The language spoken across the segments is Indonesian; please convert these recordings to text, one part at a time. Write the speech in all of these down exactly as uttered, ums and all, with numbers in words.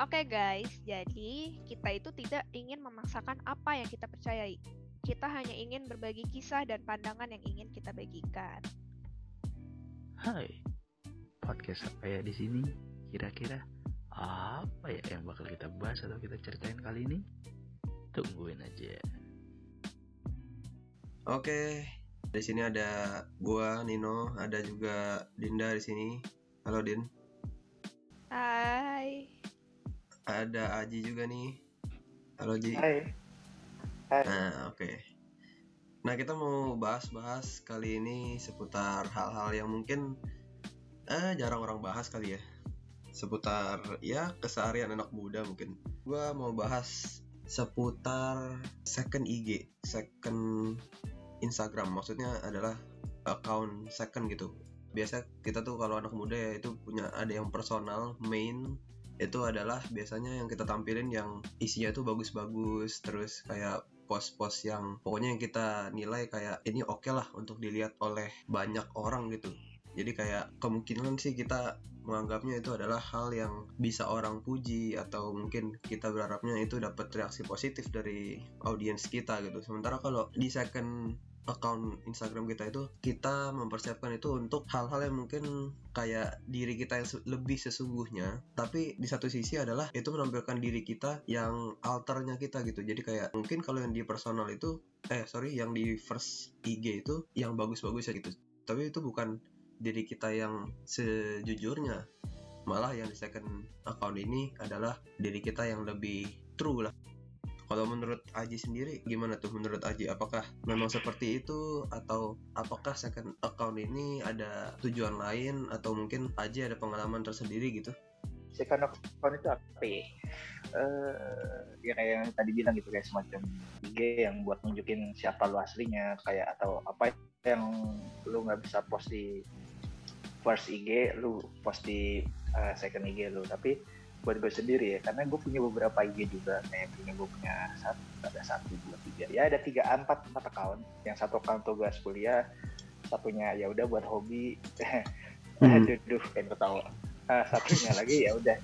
Oke guys, jadi kita itu tidak ingin memaksakan apa yang kita percayai. Kita hanya ingin berbagi kisah dan pandangan yang ingin kita bagikan. Hai, podcast apa ya di sini? Kira-kira apa ya yang bakal kita bahas atau kita ceritain kali ini? Tungguin aja. Oke, di sini ada gua Nino, ada juga Dinda di sini. Halo Din. Hai. Ada Aji juga nih. Halo Ji. Hai. Hai. Nah, oke. Okay. Nah, kita mau bahas-bahas kali ini seputar hal-hal yang mungkin eh jarang orang bahas kali ya. Seputar ya keseharian anak muda mungkin. Gua mau bahas seputar second I G, second Instagram. Maksudnya adalah account second gitu. Biasa kita tuh kalau anak muda ya itu punya ada yang personal, main. Itu adalah biasanya yang kita tampilin yang isinya tuh bagus-bagus, terus kayak post-post yang pokoknya yang kita nilai kayak ini oke okay lah untuk dilihat oleh banyak orang gitu. Jadi kayak kemungkinan sih kita menganggapnya itu adalah hal yang bisa orang puji, atau mungkin kita berharapnya itu dapat reaksi positif dari audiens kita gitu. Sementara kalau di second account Instagram kita itu, kita mempersiapkan itu untuk hal-hal yang mungkin kayak diri kita yang lebih sesungguhnya, tapi di satu sisi adalah itu menampilkan diri kita yang alternya kita gitu. Jadi kayak mungkin kalau yang di personal itu eh sorry yang di first I G itu yang bagus-bagus ya gitu, tapi itu bukan diri kita yang sejujurnya. Malah yang di second account ini adalah diri kita yang lebih true lah. Kalau menurut Aji sendiri, gimana tuh menurut Aji? Apakah memang seperti itu? Atau apakah second account ini ada tujuan lain? Atau mungkin Aji ada pengalaman tersendiri gitu? Second account itu apa ya? Uh, ya kayak yang tadi bilang gitu, kayak semacam I G yang buat nunjukin siapa lu aslinya. Kayak atau apa yang lu gak bisa post di first I G, lu post di uh, second I G lu. Tapi buat gue sendiri ya, karena gue punya beberapa I G juga, kayak punya gue punya satu, ada satu, dua, tiga, ya ada tiga, empat, empat account. Yang satu account tugas kuliah, satunya ya udah buat hobi, hmm. duduh kan gue tahu. Nah, satunya lagi ya udah,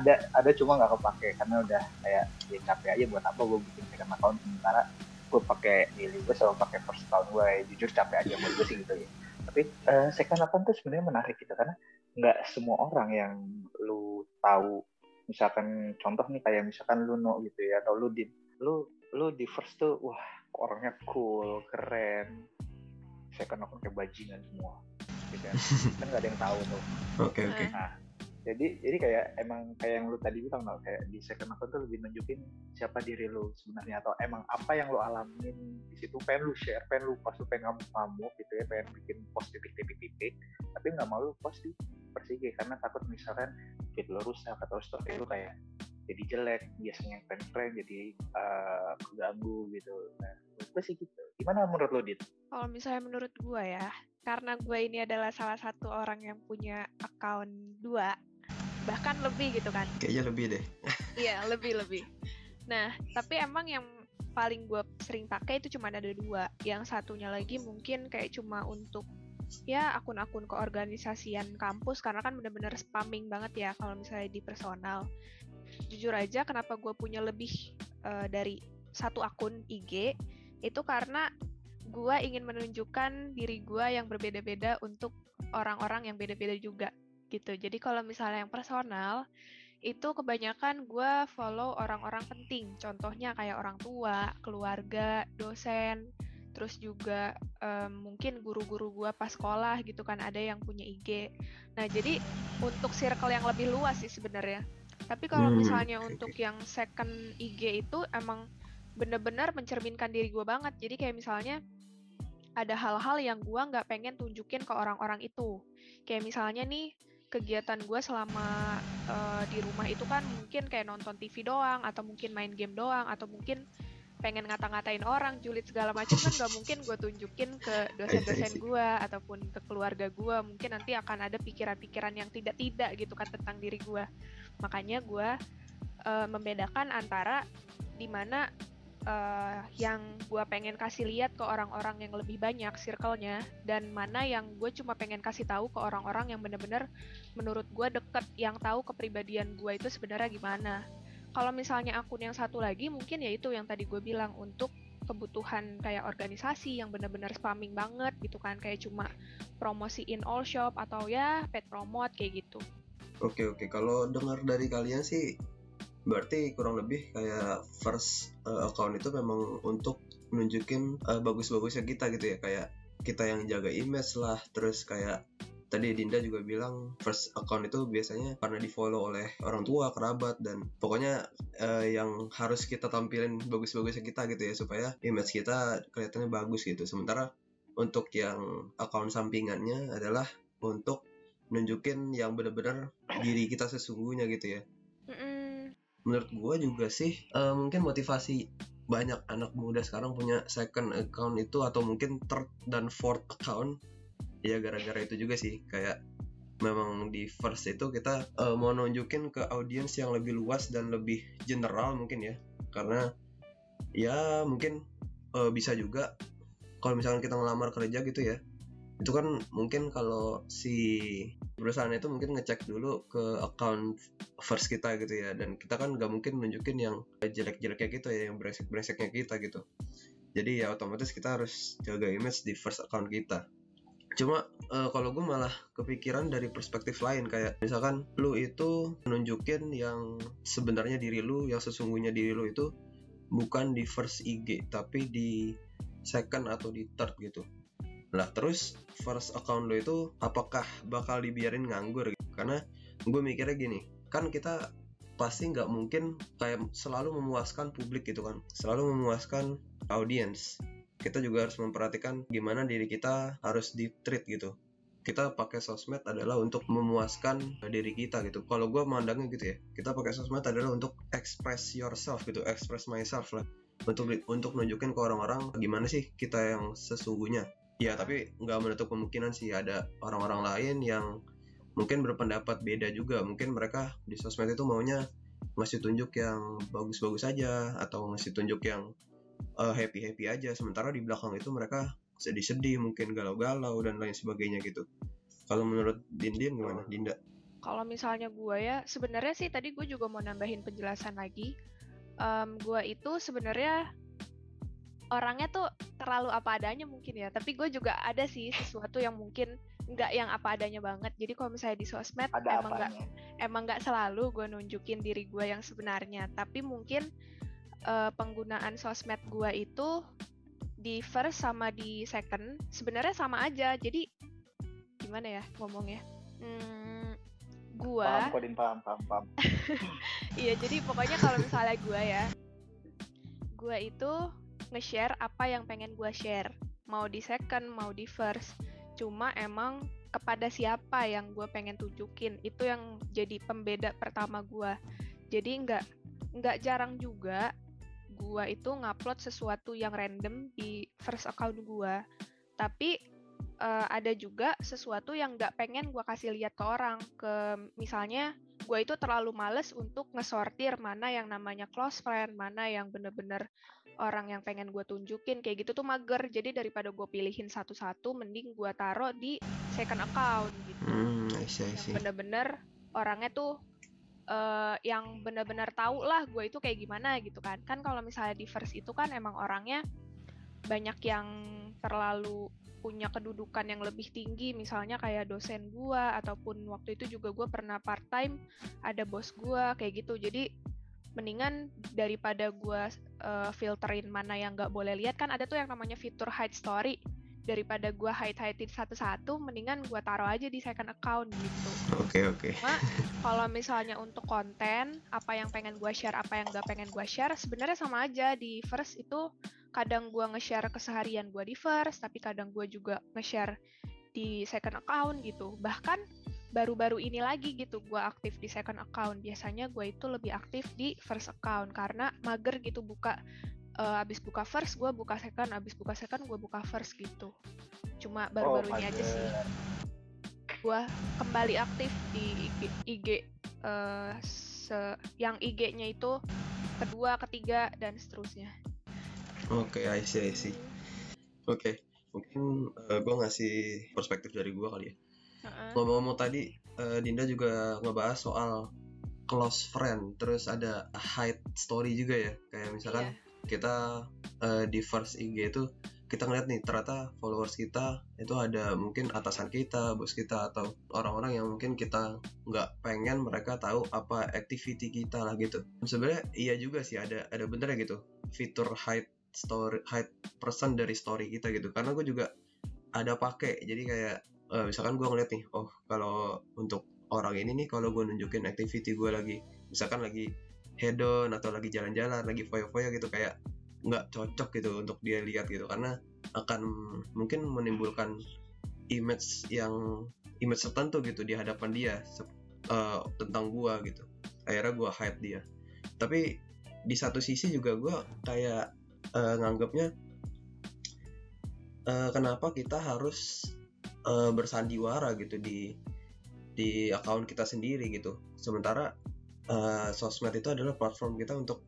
ada ada cuma nggak kepake karena udah kayak ya capek aja, buat apa gue bikin second account sementara gue pakai milih gue selalu pakai first account gue, ya jujur capek aja buat gue sih gitu ya. Tapi uh, second account tuh sebenarnya menarik gitu karena nggak semua orang yang lu tahu. Misalkan contoh nih kayak misalkan lu no gitu ya, atau lu di lu lu di first tuh wah orangnya cool, keren. Second account kayak bajingan semua gitu kan. Kan nggak ada yang tahu tuh. Oke, oke. Nah, jadi jadi kayak emang kayak yang lu tadi bilang loh, kayak di second account tuh lebih nunjukin siapa diri lu sebenarnya, atau emang apa yang lu alamin di situ, pengen lu share, pengen lu post, lu pengen ngamuk-ngamuk gitu ya, pengen bikin post titik-titik-titik, tapi nggak mau lu post di persegi karena takut misalkan feed lo rusak atau story lo kayak jadi jelek, biasanya keren-keren jadi uh, keganggu gitu. Nah, gue sih gitu. Gimana menurut lo, Dit? Kalau misalnya menurut gue ya, karena gue ini adalah salah satu orang yang punya account dua, bahkan lebih gitu kan. Kayaknya lebih deh. Iya, lebih-lebih. Nah, tapi emang yang paling gue sering pakai itu cuma ada dua. Yang satunya lagi mungkin kayak cuma untuk ya akun-akun keorganisasian kampus, karena kan benar-benar spamming banget ya kalau misalnya di personal. Jujur aja kenapa gue punya lebih uh, dari satu akun I G itu karena gue ingin menunjukkan diri gue yang berbeda-beda untuk orang-orang yang beda-beda juga gitu. Jadi kalau misalnya yang personal itu kebanyakan gue follow orang-orang penting, contohnya kayak orang tua, keluarga, dosen. Terus juga um, mungkin guru-guru gue pas sekolah gitu kan, ada yang punya I G. Nah, jadi untuk circle yang lebih luas sih sebenarnya. Tapi kalau hmm. misalnya untuk yang second I G itu emang benar-benar mencerminkan diri gue banget. Jadi kayak misalnya ada hal-hal yang gue nggak pengen tunjukin ke orang-orang itu. Kayak misalnya nih, kegiatan gue selama uh, di rumah itu kan mungkin kayak nonton T V doang, atau mungkin main game doang, atau mungkin pengen ngata-ngatain orang, julid segala macam kan gak mungkin gue tunjukin ke dosen-dosen gue ataupun ke keluarga gue. Mungkin nanti akan ada pikiran-pikiran yang tidak-tidak gitu kan tentang diri gue. Makanya gue uh, membedakan antara dimana uh, yang gue pengen kasih lihat ke orang-orang yang lebih banyak circle-nya, dan mana yang gue cuma pengen kasih tahu ke orang-orang yang benar-benar menurut gue deket, yang tahu kepribadian gue itu sebenarnya gimana. Kalau misalnya akun yang satu lagi mungkin ya itu yang tadi gue bilang, untuk kebutuhan kayak organisasi yang benar-benar spamming banget gitu kan, kayak cuma promosiin all shop atau ya paid promote kayak gitu. Oke oke, kalau dengar dari kalian sih berarti kurang lebih kayak first uh, account itu memang untuk nunjukin uh, bagus-bagusnya kita gitu ya, kayak kita yang jaga image lah. Terus kayak tadi Dinda juga bilang first account itu biasanya karena di follow oleh orang tua, kerabat, dan pokoknya uh, yang harus kita tampilin bagus-bagusnya kita gitu ya, supaya image kita kelihatannya bagus gitu. Sementara untuk yang account sampingannya adalah untuk nunjukin yang benar-benar diri kita sesungguhnya gitu ya. Menurut gue juga sih uh, mungkin motivasi banyak anak muda sekarang punya second account itu atau mungkin third dan fourth account ya gara-gara itu juga sih, kayak memang di first itu kita uh, mau nunjukin ke audiens yang lebih luas dan lebih general mungkin ya, karena ya mungkin uh, bisa juga kalau misalkan kita ngelamar kerja gitu ya, itu kan mungkin kalau si perusahaan itu mungkin ngecek dulu ke account first kita gitu ya, dan kita kan gak mungkin nunjukin yang jelek-jeleknya gitu ya, yang brengsek-brengseknya kita gitu. Jadi ya otomatis kita harus jaga image di first account kita. Cuma uh, kalau gue malah kepikiran dari perspektif lain, kayak misalkan lu itu nunjukin yang sebenarnya diri lu, yang sesungguhnya diri lu itu bukan di first I G tapi di second atau di third gitu. Lah terus first account lo itu apakah bakal dibiarin nganggur gitu? Karena gue mikirnya gini, kan kita pasti nggak mungkin kayak selalu memuaskan publik gitu kan, selalu memuaskan audiens. Kita juga harus memperhatikan gimana diri kita harus di-treat gitu. Kita pakai sosmed adalah untuk memuaskan diri kita gitu. Kalau gue mandangnya gitu ya, kita pakai sosmed adalah untuk express yourself gitu, express myself lah, untuk untuk nunjukin ke orang-orang gimana sih kita yang sesungguhnya. Ya tapi nggak menutup kemungkinan sih ada orang-orang lain yang mungkin berpendapat beda juga. Mungkin mereka di sosmed itu maunya ngasih tunjuk yang bagus-bagus aja, atau ngasih tunjuk yang uh, happy-happy aja. Sementara di belakang itu mereka sedih-sedih, mungkin galau-galau dan lain sebagainya gitu. Kalau menurut Dindin gimana, Dinda? Kalau misalnya gue ya, sebenarnya sih tadi gue juga mau nambahin penjelasan lagi. um, Gue itu sebenarnya orangnya tuh terlalu apa adanya mungkin ya, tapi gue juga ada sih sesuatu yang mungkin nggak yang apa adanya banget. Jadi kalau misalnya di sosmed ada emang nggak emang nggak selalu gue nunjukin diri gue yang sebenarnya, tapi mungkin uh, penggunaan sosmed gue itu di first sama di second sebenarnya sama aja. Jadi gimana ya ngomongnya? Hmm, gue paham, kodin, paham, paham, paham. Iya, jadi pokoknya kalau misalnya gue ya, gue itu nge-share apa yang pengen gue share, mau di second, mau di first, cuma emang kepada siapa yang gue pengen tunjukin, itu yang jadi pembeda pertama gue. Jadi nggak nggak jarang juga gue itu ngupload sesuatu yang random di first account gue, tapi uh, ada juga sesuatu yang nggak pengen gue kasih lihat ke orang, ke misalnya gue itu terlalu males untuk ngesortir mana yang namanya close friend, mana yang bener-bener orang yang pengen gue tunjukin, kayak gitu tuh mager. Jadi daripada gue pilihin satu-satu, mending gue taruh di second account gitu. Hmm, I see, I see. Yang bener-bener orangnya tuh uh, yang bener-bener tahu lah gue itu kayak gimana gitu kan. Kan kalau misalnya di first itu kan emang orangnya banyak yang terlalu punya kedudukan yang lebih tinggi, misalnya kayak dosen gue, ataupun waktu itu juga gue pernah part time ada bos gue kayak gitu. Jadi mendingan daripada gue uh, filterin mana yang nggak boleh lihat, kan ada tuh yang namanya fitur hide story. Daripada gue hide-hidein satu-satu, mendingan gue taruh aja di second account gitu. Oke, oke. Cuma kalau misalnya untuk konten, apa yang pengen gue share, apa yang nggak pengen gue share, sebenarnya sama aja. Di first itu kadang gue nge-share keseharian gue di first, tapi kadang gue juga nge-share di second account gitu. Bahkan baru-baru ini lagi gitu gue aktif di second account. Biasanya gue itu lebih aktif di first account karena mager gitu buka. Uh, abis buka first gue buka second, abis buka second gue buka first gitu. Cuma baru-baru oh, ini aja sih gue kembali aktif di I G, I G uh, se- yang I G-nya itu kedua, ketiga, dan seterusnya. Oke, I see, I see. Oke, mungkin uh, gue ngasih perspektif dari gue kali ya. Uh-uh. Ngomong-ngomong tadi, uh, Dinda juga ngebahas soal close friend, terus ada hide story juga ya. Kayak misalkan yeah. kita uh, di first I G itu kita ngeliat nih, ternyata followers kita itu ada mungkin atasan kita, bos kita, atau orang-orang yang mungkin kita nggak pengen mereka tahu apa activity kita lah gitu. Sebenarnya iya juga sih, ada ada bener ya gitu fitur hide story, hide person dari story kita gitu. Karena gue juga ada pakai, jadi kayak uh, misalkan gue ngeliat nih, oh kalau untuk orang ini nih kalau gue nunjukin activity gue lagi, misalkan lagi hedon atau lagi jalan-jalan, lagi foya-foya gitu, kayak nggak cocok gitu untuk dia lihat gitu, karena akan mungkin menimbulkan image yang image tertentu gitu di hadapan dia uh, tentang gua gitu. Akhirnya gua hide dia. Tapi di satu sisi juga gua kayak uh, nganggapnya uh, kenapa kita harus uh, bersandiwara gitu di di akun kita sendiri gitu, sementara uh, sosmed itu adalah platform kita untuk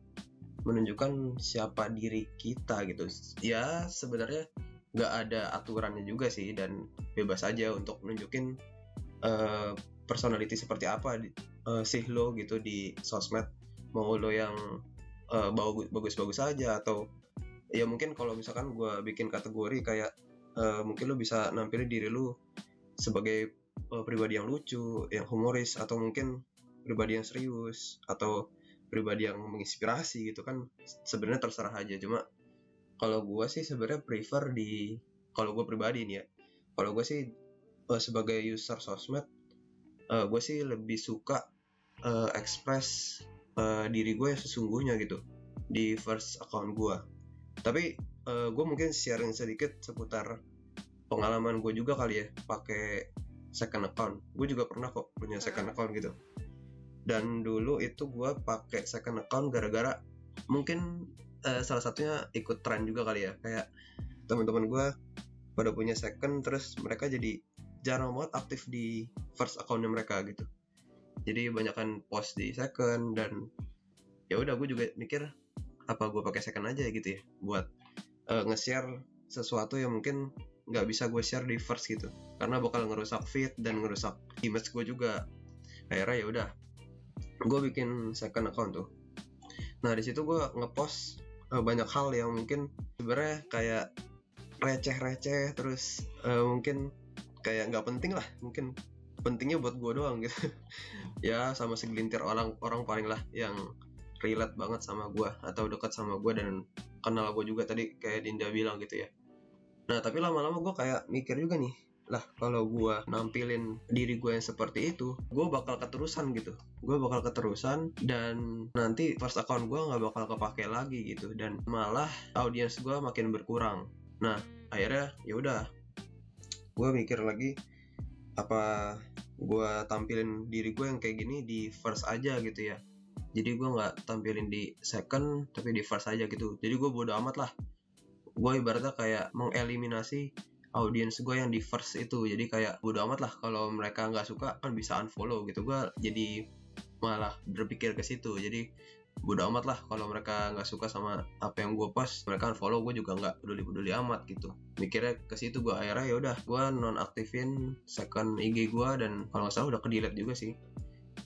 menunjukkan siapa diri kita gitu. Ya sebenarnya nggak ada aturannya juga sih, dan bebas aja untuk nunjukin uh, personality seperti apa uh, sih lo gitu di sosmed. Mau lo yang uh, bagus-bagus aja, atau ya mungkin kalau misalkan gue bikin kategori kayak uh, mungkin lo bisa nampilin diri lo sebagai uh, pribadi yang lucu, yang humoris, atau mungkin pribadi yang serius, atau pribadi yang menginspirasi gitu kan. Sebenarnya terserah aja, cuma kalau gue sih sebenarnya prefer di, kalau gue pribadi nih ya, kalau gue sih uh, sebagai user sosmed, uh, gue sih lebih suka uh, express uh, diri gue sesungguhnya gitu di first account gue. Tapi uh, gue mungkin sharing sedikit seputar pengalaman gue juga kali ya pakai second account. Gue juga pernah kok punya second account gitu. Dan dulu itu gue pakai second account gara-gara mungkin uh, salah satunya ikut tren juga kali ya, kayak teman-teman gue pada punya second, terus mereka jadi jarang banget aktif di first accountnya mereka gitu. Jadi banyakan post di second, dan ya udah gue juga mikir apa gue pakai second aja gitu ya buat uh, nge-share sesuatu yang mungkin nggak bisa gue share di first gitu, karena bakal ngerusak feed dan ngerusak image gue juga. Akhirnya ya udah, gue bikin second account tuh. Nah di situ gue ngepost uh, banyak hal yang mungkin sebenarnya kayak receh-receh, terus uh, mungkin kayak nggak penting lah, mungkin pentingnya buat gue doang gitu. Ya sama segelintir orang orang paling lah yang relate banget sama gue atau dekat sama gue dan kenal gue juga tadi kayak Dinda bilang gitu ya. Nah tapi lama-lama gue kayak mikir juga nih, lah kalau gue nampilin diri gue yang seperti itu, gue bakal keterusan gitu, gue bakal keterusan dan nanti first account gue nggak bakal kepake lagi gitu, dan malah audiens gue makin berkurang. Nah akhirnya ya udah, gue mikir lagi apa gue tampilin diri gue yang kayak gini di first aja gitu ya. Jadi gue nggak tampilin di second tapi di first aja gitu. Jadi gue bodo amat lah, gue ibaratnya kayak mengeliminasi audiens gue yang di first itu. Jadi kayak bodo amat lah, kalau mereka nggak suka kan bisa unfollow gitu. Gue jadi malah berpikir ke situ, jadi bodo amat lah kalau mereka nggak suka sama apa yang gue post, mereka unfollow, gue juga nggak peduli-peduli amat gitu. Mikirnya ke situ gue, akhirnya ya udah gue nonaktifin second I G gue, dan kalau nggak salah udah kedelete juga sih.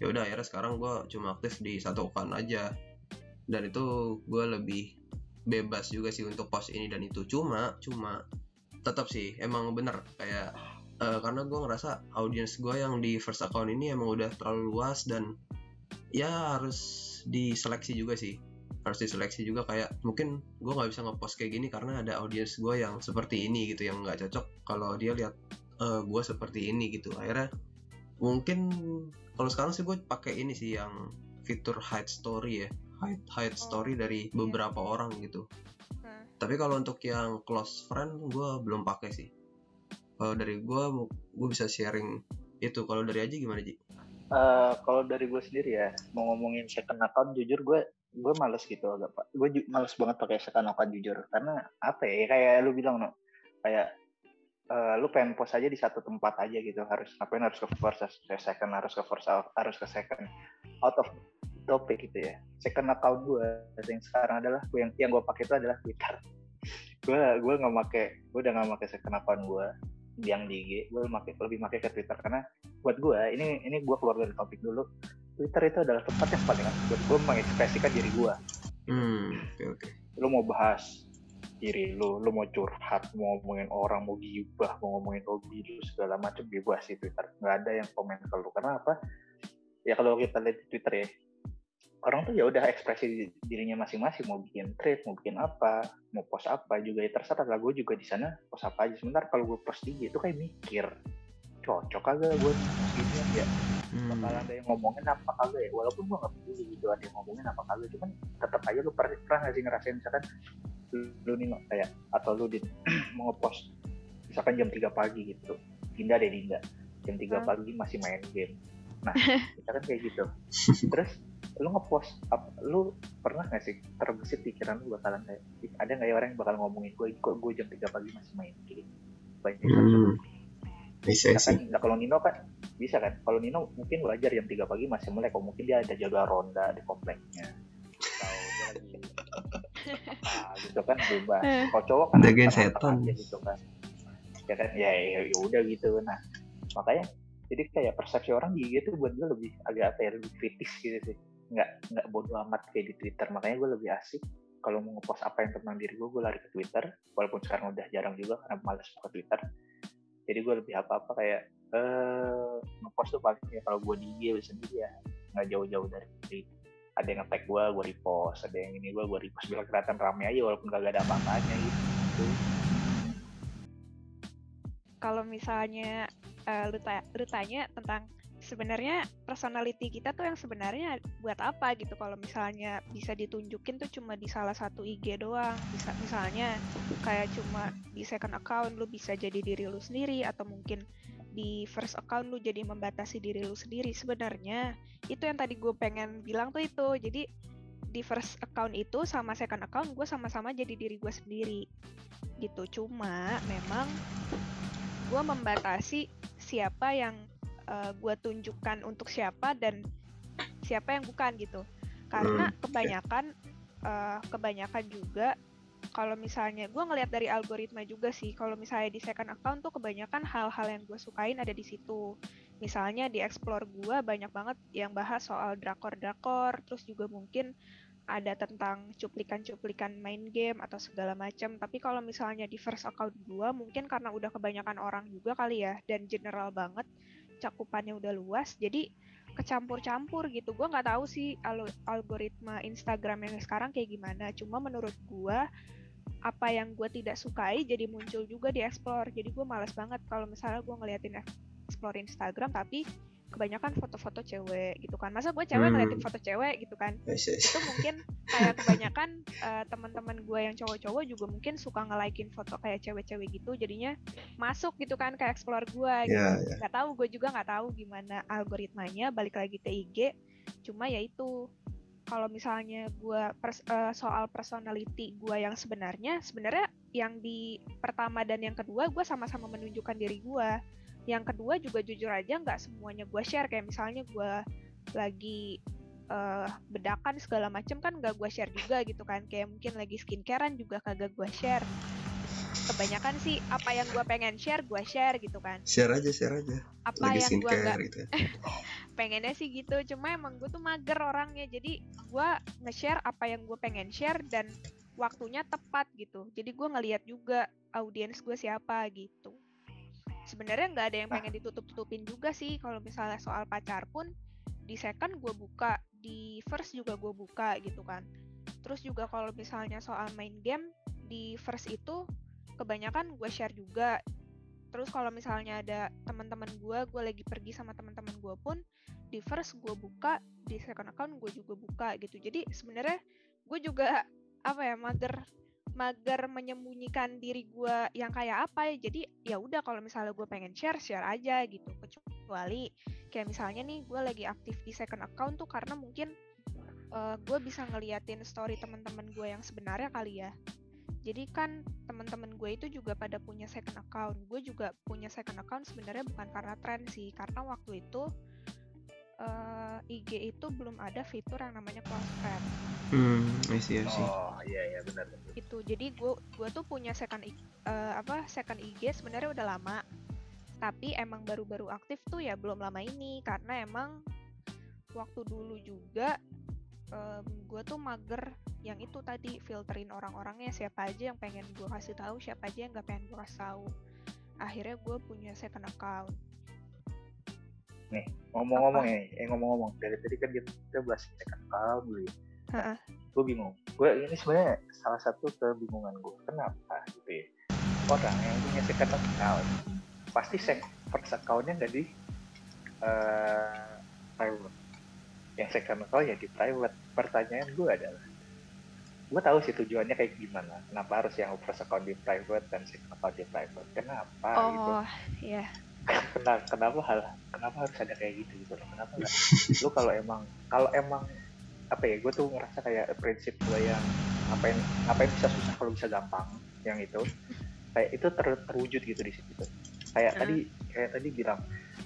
Ya udah akhirnya sekarang gue cuma aktif di satu account aja, dan itu gue lebih bebas juga sih untuk post ini dan itu. Cuma cuma tetap sih emang bener kayak uh, karena gue ngerasa audiens gue yang di first account ini emang udah terlalu luas, dan ya harus diseleksi juga sih, harus diseleksi juga. Kayak mungkin gue nggak bisa ngepost kayak gini karena ada audiens gue yang seperti ini gitu, yang nggak cocok kalau dia lihat uh, gue seperti ini gitu. Akhirnya mungkin kalau sekarang sih gue pakai ini sih yang fitur hide story ya, hide hide story dari beberapa orang gitu. Tapi kalau untuk yang close friend gue belum pakai sih. Kalau dari gue, gue bisa sharing itu. Kalau dari Aji gimana Ji? Uh, kalau dari gue sendiri ya, mau ngomongin second account, jujur gue gue males gitu agak pak. Gue ju- males banget pakai second account jujur, karena apa ya? Kayak lu bilang no, kayak uh, lu pengen post aja di satu tempat aja gitu. Harus ngapain? Harus ke first, harus ke second, harus ke first, harus ke second. Out of topik gitu ya. Second account gue yang sekarang adalah yang yang gue pakai itu adalah Twitter. gue gue nggak pakai, gue udah nggak pakai second account gue yang di I G. Gue makai lebih pakai ke Twitter karena buat gue ini ini gue keluar dari topik dulu. Twitter itu adalah tempat yang paling buat gue mengekspresikan diri gue. Hmm, oke oke. Lo mau bahas diri lo, lo mau curhat, mau ngomongin orang, mau gibah, mau ngomongin hobi lo segala macam bebas di Twitter. Nggak ada yang komen ke lo karena apa? Ya kalau kita lihat di Twitter ya, orang tuh ya udah ekspresi dirinya masing-masing, mau bikin thread, mau bikin apa, mau post apa juga ya terserah lah. Gue juga di sana post apa aja. Sebentar kalau gue post di I G itu kayak mikir, cocok kagak gue gitu ya. Hmm. Bakal ada yang ngomongin apa kagak ya. Walaupun gue nggak peduli gitu ada yang ngomongin apa kagak, cuman tetap aja lu pernah nggak sih ngerasain misalkan lu nih kayak atau lu din mau ngepost misalkan jam tiga pagi gitu. Dinda deh Dinda. jam tiga pagi masih main game. Nah, misalkan kayak gitu. Terus lu ngepost apa, lu pernah nggak sih terbesit pikiran lu bakalan kayak ada nggak ya orang yang bakal ngomongin gue kok gue jam tiga pagi masih main game banyak hmm. bisa kan. Nah kalau Nino kan bisa kan, kalau Nino mungkin belajar jam tiga pagi masih melek, oh mungkin dia ada jadwal ronda di kompleknya atau dia lagi nah, gitu kan bebas. Kalau cowok kan ada setan gitu kan ya kan ya ya udah gitu. Nah makanya jadi kayak persepsi orang di I G itu buat gue lebih agak apa ya, lebih kritis gitu sih. Nggak, nggak bodo amat kayak di Twitter. Makanya gue lebih asik kalau mau ngepost apa yang tentang diri gue, gue lari ke Twitter. Walaupun sekarang udah jarang juga karena malas buka Twitter. Jadi gue lebih apa-apa kayak eh, ngepost tuh paling ya kalau gue di I G sendiri ya nggak jauh-jauh dari ada yang nge-tag gue, gue repost, ada yang ini gue, gue repost biar kelihatan rame aja walaupun gak ada apa-apanya gitu. Kalau misalnya uh, lu, ta- lu tanya tentang sebenarnya personality kita tuh yang sebenarnya buat apa gitu, kalau misalnya bisa ditunjukin tuh cuma di salah satu I G doang, bisa misalnya kayak cuma di second account lu bisa jadi diri lu sendiri atau mungkin di first account lu jadi membatasi diri lu sendiri. Sebenarnya itu yang tadi gue pengen bilang tuh itu, jadi di first account itu sama second account gue sama-sama jadi diri gue sendiri gitu, cuma memang gue membatasi siapa yang Uh, gue tunjukkan untuk siapa dan siapa yang bukan gitu, karena kebanyakan uh, kebanyakan juga kalau misalnya gue ngelihat dari algoritma juga sih, kalau misalnya di second account tuh kebanyakan hal-hal yang gue sukain ada di situ. Misalnya di explore gue banyak banget yang bahas soal drakor-drakor, terus juga mungkin ada tentang cuplikan-cuplikan main game atau segala macam. Tapi kalau misalnya di first account gue mungkin karena udah kebanyakan orang juga kali ya dan general banget, cakupannya udah luas, jadi kecampur-campur gitu. Gue nggak tahu sih algoritma Instagram yang sekarang kayak gimana, cuma menurut gue apa yang gue tidak sukai jadi muncul juga di explore. Jadi gue malas banget kalau misalnya gue ngeliatin explore Instagram tapi kebanyakan foto-foto cewek gitu kan, masa gue cewek ngeliatin foto cewek gitu kan. Itu mungkin kayak kebanyakan uh, teman-teman gue yang cowok-cowok juga mungkin suka nge-likein foto kayak cewek-cewek gitu, jadinya masuk gitu kan ke explore gue gitu. Yeah, yeah. Gak tahu, gue juga gak tahu gimana algoritmanya, balik lagi ke I G. Cuma ya itu, kalau misalnya gue pers- uh, soal personality gue yang sebenarnya, sebenarnya yang di pertama dan yang kedua gue sama-sama menunjukkan diri gue. Yang kedua juga jujur aja nggak semuanya gue share, kayak misalnya gue lagi uh, bedakan segala macam kan nggak gue share juga gitu kan, kayak mungkin lagi skincarean juga kagak gue share. Kebanyakan sih apa yang gue pengen share gue share gitu kan. Share aja share aja. Apa lagi yang skincare, gue nggak gitu. Pengennya sih gitu, cuma emang gue tuh mager orangnya, jadi gue nge-share apa yang gue pengen share dan waktunya tepat gitu. Jadi gue ngelihat juga audiens gue siapa gitu. Sebenarnya nggak ada yang pengen ditutup-tutupin juga sih. Kalau misalnya soal pacar pun di second gue buka, di first juga gue buka gitu kan. Terus juga kalau misalnya soal main game di first itu kebanyakan gue share juga. Terus kalau misalnya ada teman-teman gue, gue lagi pergi sama teman-teman gue pun di first gue buka, di second account gue juga buka gitu. Jadi sebenarnya gue juga apa ya mager. mager menyembunyikan diri gue yang kayak apa ya, jadi ya udah kalau misalnya gue pengen share share aja gitu. Kecuali kayak misalnya nih gue lagi aktif di second account tuh karena mungkin uh, gue bisa ngeliatin story teman-teman gue yang sebenarnya kali ya. Jadi kan teman-teman gue itu juga pada punya second account, gue juga punya second account sebenarnya bukan karena tren sih, karena waktu itu uh, I G itu belum ada fitur yang namanya close friend. Hmm, I see, I see. Oh, iya, iya, benar. Itu, jadi gue gue tuh punya second uh, apa second I G sebenarnya udah lama, tapi emang baru-baru aktif tuh ya belum lama ini, karena emang waktu dulu juga um, gue tuh mager yang itu tadi, filterin orang-orangnya, siapa aja yang pengen gue kasih tahu, siapa aja yang nggak pengen gue kasih tahu. Akhirnya gue punya second account. Nih ngomong-ngomong ya, eh ngomong-ngomong dari tadi kan kita bahas second account dulu ya. Nah, gue bingung, gue ini sebenarnya salah satu kebingungan gue, kenapa gitu ya orang yang punya second account pasti sek- first accountnya nggak di uh, private, yang second account ya di private. Pertanyaan gue adalah, gue tahu sih tujuannya kayak gimana, kenapa harus yang first account di private dan second account di private, kenapa oh, gitu yeah. kenapa kenapa hal kenapa harus ada kayak gitu gitu loh, kenapa nggak lu kalau emang kalau emang apa ya, gue tuh ngerasa kayak prinsip gue yang ngapain ngapain bisa susah kalau bisa gampang, yang itu kayak itu ter, terwujud gitu di situ. Kayak uh-huh. tadi kayak tadi bilang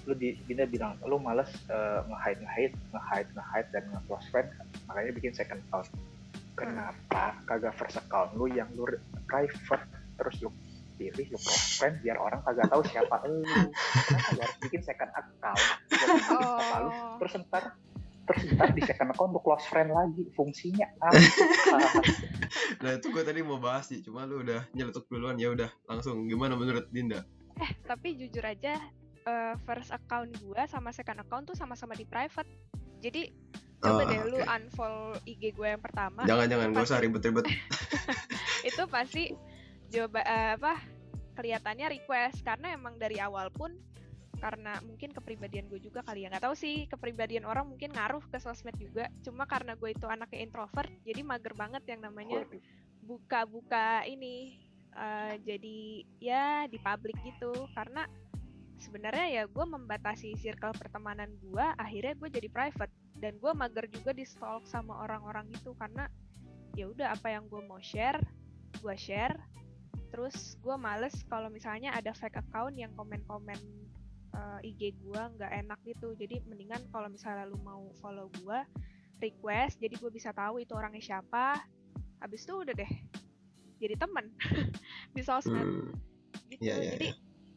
lu di, Dinda bilang lu malas uh, nge-hide nge-hide nge-hide nge-hide dan nge-close friend, makanya bikin second account. Kenapa uh-huh. kagak first account lu yang lu private terus lu pilih lu close friend biar orang kagak tahu siapa lu? Kenapa lu harus bikin second account? Oh. Lalu terus ntar terus ntar di second account lu close friend lagi, fungsinya apa? Nah itu gue tadi mau bahas sih, cuma lu udah nyeletuk duluan, ya udah langsung gimana menurut Dinda? Eh tapi jujur aja uh, first account gue sama second account tuh sama-sama di private, jadi coba oh, deh okay. lu unfollow I G gue yang pertama. Jangan-jangan gue usah ribet-ribet. Itu pasti coba uh, apa kelihatannya request, karena emang dari awal pun karena mungkin kepribadian gue juga kali ya, nggak tahu sih, kepribadian orang mungkin ngaruh ke sosmed juga, cuma karena gue itu anaknya introvert jadi mager banget yang namanya buka-buka ini uh, jadi ya di publik gitu, karena sebenarnya ya gue membatasi circle pertemanan gue, akhirnya gue jadi private dan gue mager juga di stalk sama orang-orang itu, karena ya udah apa yang gue mau share gue share, terus gue males kalau misalnya ada fake account yang komen-komen Uh, I G gue nggak enak gitu, jadi mendingan kalau misalnya lu mau follow gue request, jadi gue bisa tahu itu orangnya siapa, habis itu udah deh jadi teman di sosmed hmm. gitu. Yeah, yeah, jadi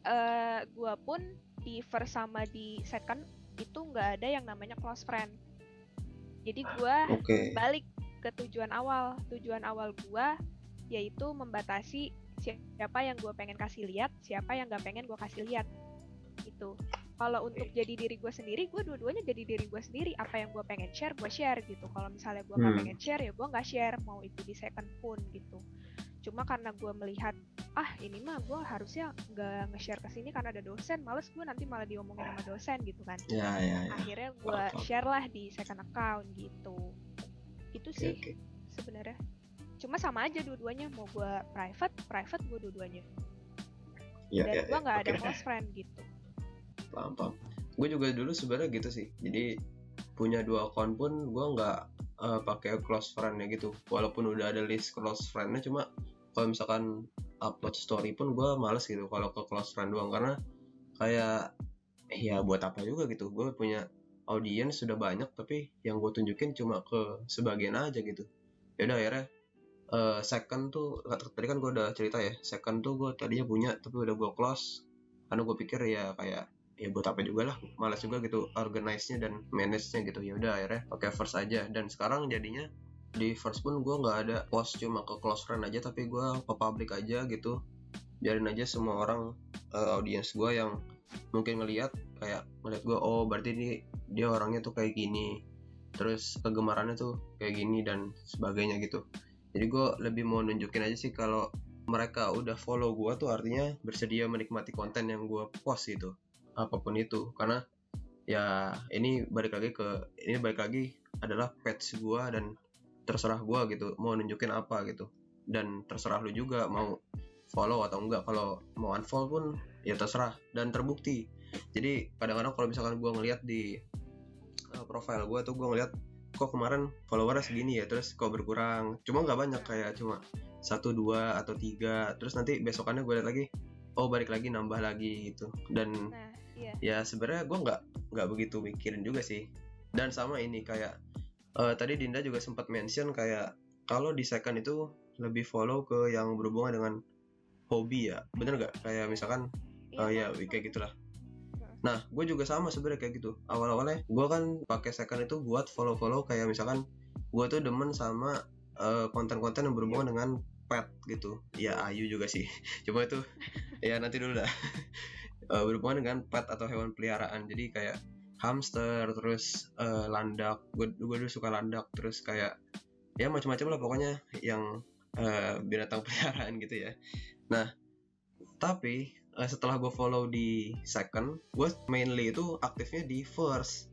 yeah. uh, gue pun di first sama di second itu nggak ada yang namanya close friend, jadi gue okay. balik ke tujuan awal tujuan awal gue, yaitu membatasi siapa yang gue pengen kasih lihat, siapa yang nggak pengen gue kasih lihat gitu. Kalau untuk jadi diri gue sendiri, gue dua-duanya jadi diri gue sendiri. Apa yang gue pengen share, gue share gitu. Kalau misalnya gue hmm. gak pengen share, ya gue gak share. Mau itu di second pun gitu. Cuma karena gue melihat, ah ini mah gue harusnya gak nge-share kesini karena ada dosen, males gue nanti malah diomongin sama dosen gitu kan. Ya, ya, ya. Akhirnya gue share lah di second account gitu. Itu sih okay, okay. sebenarnya. Cuma sama aja dua-duanya. Mau gue private, private gue dua-duanya. Ya, Dan ya, gue ya. gak okay. ada close friend gitu. Paham-paham. Gue juga dulu sebenarnya gitu sih. Jadi punya dua account pun gue nggak uh, pakai close friend-nya gitu. Walaupun udah ada list close friend-nya, cuma kalau misalkan upload story pun gue males gitu kalau ke close friend doang, karena kayak ya buat apa juga gitu. Gue punya audiens sudah banyak, tapi yang gue tunjukin cuma ke sebagian aja gitu. Ya udah akhirnya uh, second tuh tadi kan gue udah cerita ya. Second tuh gue tadinya punya tapi udah gue close karena gue pikir ya kayak ya buat apa juga lah, malas juga gitu organize-nya dan manage-nya gitu. Ya udah akhirnya pakai first aja, dan sekarang jadinya di first pun gue nggak ada post, cuma ke close friend aja, tapi gue ke public aja gitu, biarin aja semua orang uh, audience gue yang mungkin ngelihat kayak ngelihat gue, oh berarti ini dia orangnya tuh kayak gini, terus kegemarannya tuh kayak gini dan sebagainya gitu. Jadi gue lebih mau nunjukin aja sih kalau mereka udah follow gue tuh artinya bersedia menikmati konten yang gue post gitu, apapun itu. Karena ya ini balik lagi ke ini balik lagi adalah page gua dan terserah gua gitu mau nunjukin apa gitu, dan terserah lu juga mau follow atau enggak. Kalau mau unfollow pun ya terserah, dan terbukti. Jadi kadang-kadang kalau misalkan gua ngelihat di uh, profile gua tuh gua ngelihat kok kemarin followernya segini ya, terus kok berkurang, cuma nggak banyak, kayak cuma satu dua atau tiga, terus nanti besokannya gua lihat lagi, oh balik lagi nambah lagi gitu. Dan nah, iya. ya sebenarnya gue nggak nggak begitu mikirin juga sih. Dan sama ini kayak uh, tadi Dinda juga sempat mention kayak kalau di second itu lebih follow ke yang berhubungan dengan hobi ya, bener nggak? Kayak misalkan uh, ya kayak gitulah. Nah, gue juga sama sebenarnya kayak gitu. Awal-awalnya gue kan pakai second itu buat follow-follow kayak misalkan gue tuh demen sama uh, konten-konten yang berhubungan dengan pet gitu. Ya Ayu juga sih. Coba itu ya nanti dulu dah. uh, berhubungan dengan pet atau hewan peliharaan. Jadi kayak hamster, terus uh, landak. Gue dulu suka landak, terus kayak ya macam-macam lah pokoknya yang uh, binatang peliharaan gitu ya. Nah, tapi Uh, setelah gue follow di second, gue mainly itu aktifnya di first.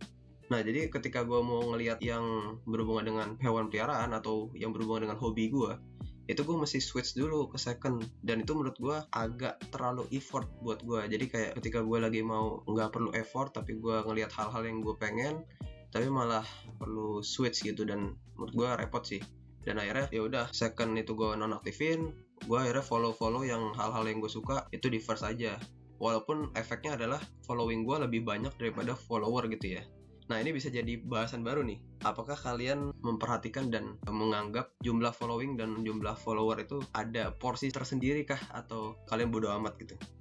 Nah, jadi ketika gue mau ngelihat yang berhubungan dengan hewan peliharaan atau yang berhubungan dengan hobi gue, itu gue mesti switch dulu ke second. Dan itu menurut gue agak terlalu effort buat gue. Jadi kayak ketika gue lagi mau nggak perlu effort, tapi gue ngelihat hal-hal yang gue pengen, tapi malah perlu switch gitu. Dan menurut gue repot sih. Dan akhirnya ya udah second itu gue nonaktifin. Gue akhirnya follow-follow yang hal-hal yang gue suka itu di first aja. Walaupun efeknya adalah following gue lebih banyak daripada follower gitu ya. Nah, ini bisa jadi bahasan baru nih. Apakah kalian memperhatikan dan menganggap jumlah following dan jumlah follower itu ada porsi tersendiri kah? Atau kalian bodo amat gitu?